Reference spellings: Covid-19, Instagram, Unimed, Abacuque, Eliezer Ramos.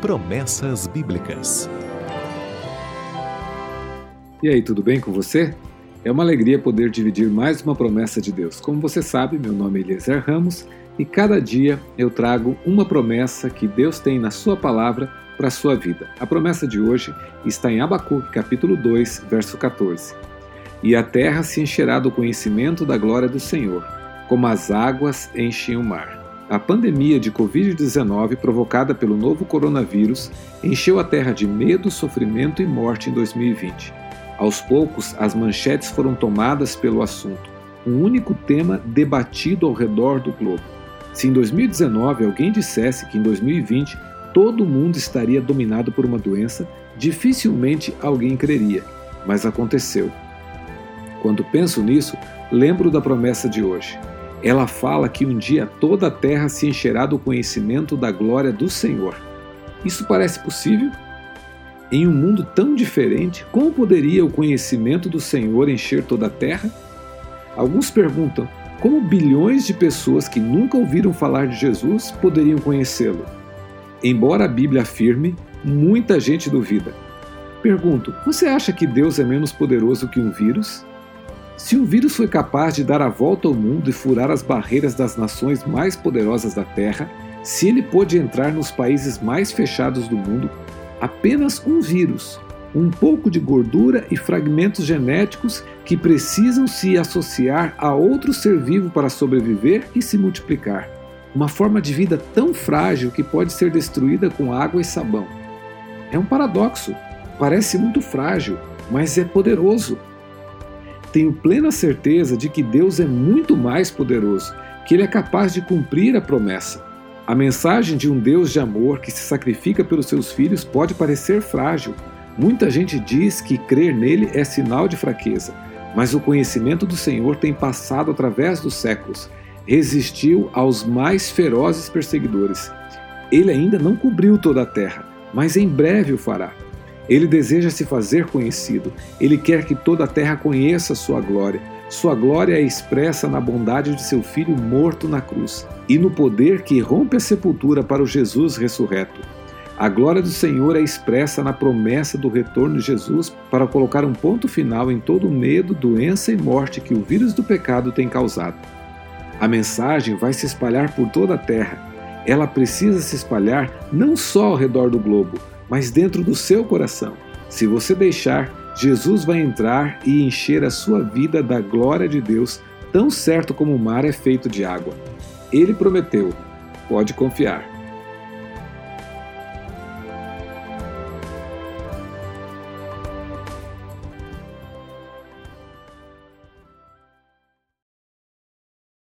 Promessas Bíblicas. E aí, tudo bem com você? É uma alegria poder dividir mais uma promessa de Deus. Como você sabe, meu nome é Eliezer Ramos e cada dia eu trago uma promessa que Deus tem na sua palavra para a sua vida. A promessa de hoje está em Abacuque, capítulo 2, verso 14. E a terra se encherá do conhecimento da glória do Senhor, como as águas enchem o mar. A pandemia de Covid-19, provocada pelo novo coronavírus, encheu a terra de medo, sofrimento e morte em 2020. Aos poucos, as manchetes foram tomadas pelo assunto, um único tema debatido ao redor do globo. Se em 2019 alguém dissesse que em 2020 todo mundo estaria dominado por uma doença, dificilmente alguém creria, mas aconteceu. Quando penso nisso, lembro da promessa de hoje. Ela fala que um dia toda a terra se encherá do conhecimento da glória do Senhor. Isso parece possível? Em um mundo tão diferente, como poderia o conhecimento do Senhor encher toda a terra? Alguns perguntam, como bilhões de pessoas que nunca ouviram falar de Jesus poderiam conhecê-lo? Embora a Bíblia afirme, muita gente duvida. Pergunto, você acha que Deus é menos poderoso que um vírus? Se um vírus foi capaz de dar a volta ao mundo e furar as barreiras das nações mais poderosas da Terra, se ele pôde entrar nos países mais fechados do mundo, apenas um vírus, um pouco de gordura e fragmentos genéticos que precisam se associar a outro ser vivo para sobreviver e se multiplicar. Uma forma de vida tão frágil que pode ser destruída com água e sabão. É um paradoxo. Parece muito frágil, mas é poderoso. Tenho plena certeza de que Deus é muito mais poderoso, que Ele é capaz de cumprir a promessa. A mensagem de um Deus de amor que se sacrifica pelos seus filhos pode parecer frágil. Muita gente diz que crer nele é sinal de fraqueza, mas o conhecimento do Senhor tem passado através dos séculos. Resistiu aos mais ferozes perseguidores. Ele ainda não cobriu toda a terra, mas em breve o fará. Ele deseja se fazer conhecido. Ele quer que toda a terra conheça sua glória. Sua glória é expressa na bondade de seu Filho morto na cruz e no poder que rompe a sepultura para o Jesus ressurreto. A glória do Senhor é expressa na promessa do retorno de Jesus para colocar um ponto final em todo o medo, doença e morte que o vírus do pecado tem causado. A mensagem vai se espalhar por toda a terra. Ela precisa se espalhar não só ao redor do globo, mas dentro do seu coração. Se você deixar, Jesus vai entrar e encher a sua vida da glória de Deus, tão certo como o mar é feito de água. Ele prometeu, pode confiar.